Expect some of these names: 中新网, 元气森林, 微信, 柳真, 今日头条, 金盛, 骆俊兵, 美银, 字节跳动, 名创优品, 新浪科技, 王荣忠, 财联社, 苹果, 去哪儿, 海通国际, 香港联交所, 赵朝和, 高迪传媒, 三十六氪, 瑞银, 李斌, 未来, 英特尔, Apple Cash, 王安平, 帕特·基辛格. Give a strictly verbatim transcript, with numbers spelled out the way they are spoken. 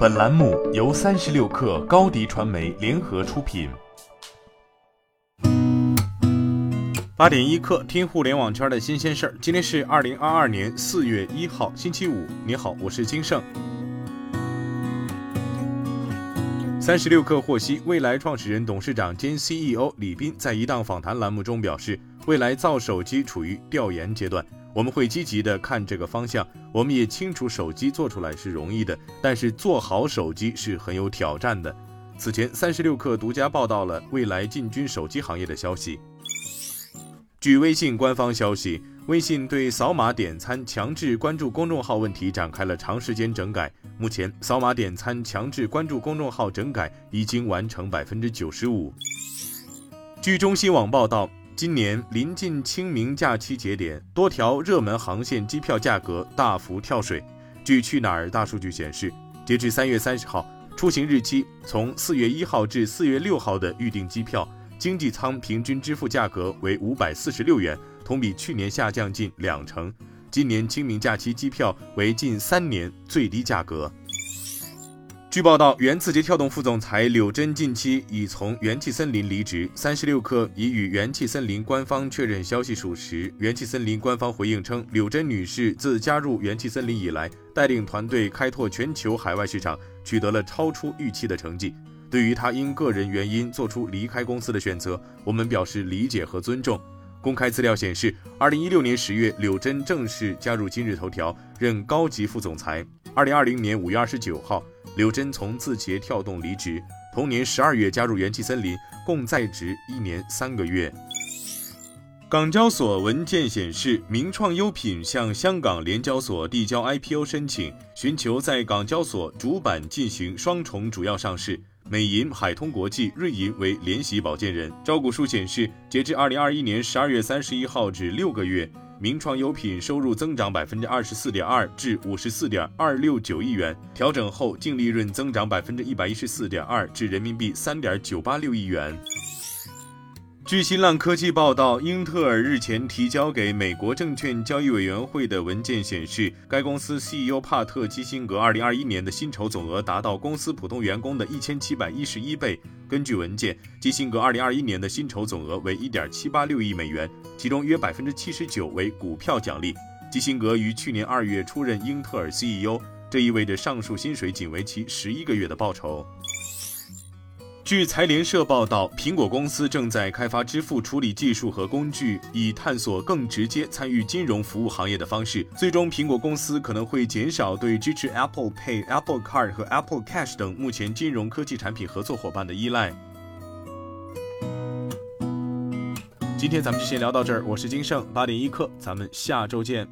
本栏目由三十六氪高迪传媒联合出品。八点一刻，听互联网圈的新鲜事儿。今天是二零二二年四月一号，星期五。你好，我是金盛。三十六氪获悉，未来创始人、董事长兼 C E O 李斌在一档访谈栏目中表示，未来造手机处于调研阶段。我们会积极的看这个方向，我们也清楚手机做出来是容易的，但是做好手机是很有挑战的。此前，三十六氪独家报道了未来进军手机行业的消息。据微信官方消息，微信对扫码点餐强制关注公众号问题展开了长时间整改。目前，扫码点餐强制关注公众号整改已经完成百分之九十五。据中新网报道。今年临近清明假期节点，多条热门航线机票价格大幅跳水。据去哪儿大数据显示，截至三月三十号，出行日期从四月一号至四月六号的预订机票，经济舱平均支付价格为五百四十六元，同比去年下降近两成。今年清明假期机票为近三年最低价格。据报道，原字节跳动副总裁柳真近期已从元气森林离职。三十六氪已与元气森林官方确认消息属实。元气森林官方回应称，柳真女士自加入元气森林以来，带领团队开拓全球海外市场，取得了超出预期的成绩。对于她因个人原因做出离开公司的选择，我们表示理解和尊重。公开资料显示，二零一六年十月，柳真正式加入今日头条，任高级副总裁。二零二零年五月二十九号。柳真从字节跳动离职，同年十二月加入元气森林，共在职一年三个月。港交所文件显示，名创优品向香港联交所递交 I P O 申请，寻求在港交所主板进行双重主要上市，美银、海通国际、瑞银为联席保荐人。招股书显示，截至二零二一年十二月三十一号止六个月，名创优品收入增长百分之二十四点二至五十四点二六九亿元，调整后净利润增长百分之一百一十四点二至人民币三点九八六亿元。据新浪科技报道，英特尔日前提交给美国证券交易委员会的文件显示，该公司 C E O 帕特基辛格二零二一年的薪酬总额达到公司普通员工的一千七百一十一倍。根据文件，基辛格二零二一年的薪酬总额为一点七八六亿美元，其中约百分之七十九为股票奖励。基辛格于去年二月出任英特尔 C E O， 这意味着上述薪水仅为其十一个月的报酬。据财联社报道，苹果公司正在开发支付处理技术和工具，以探索更直接参与金融服务行业的方式。最终，苹果公司可能会减少对支持 Apple Pay、Apple Card 和 Apple Cash 等目前金融科技产品合作伙伴的依赖。今天咱们就先聊到这儿，我是金盛，八点一刻，咱们下周见。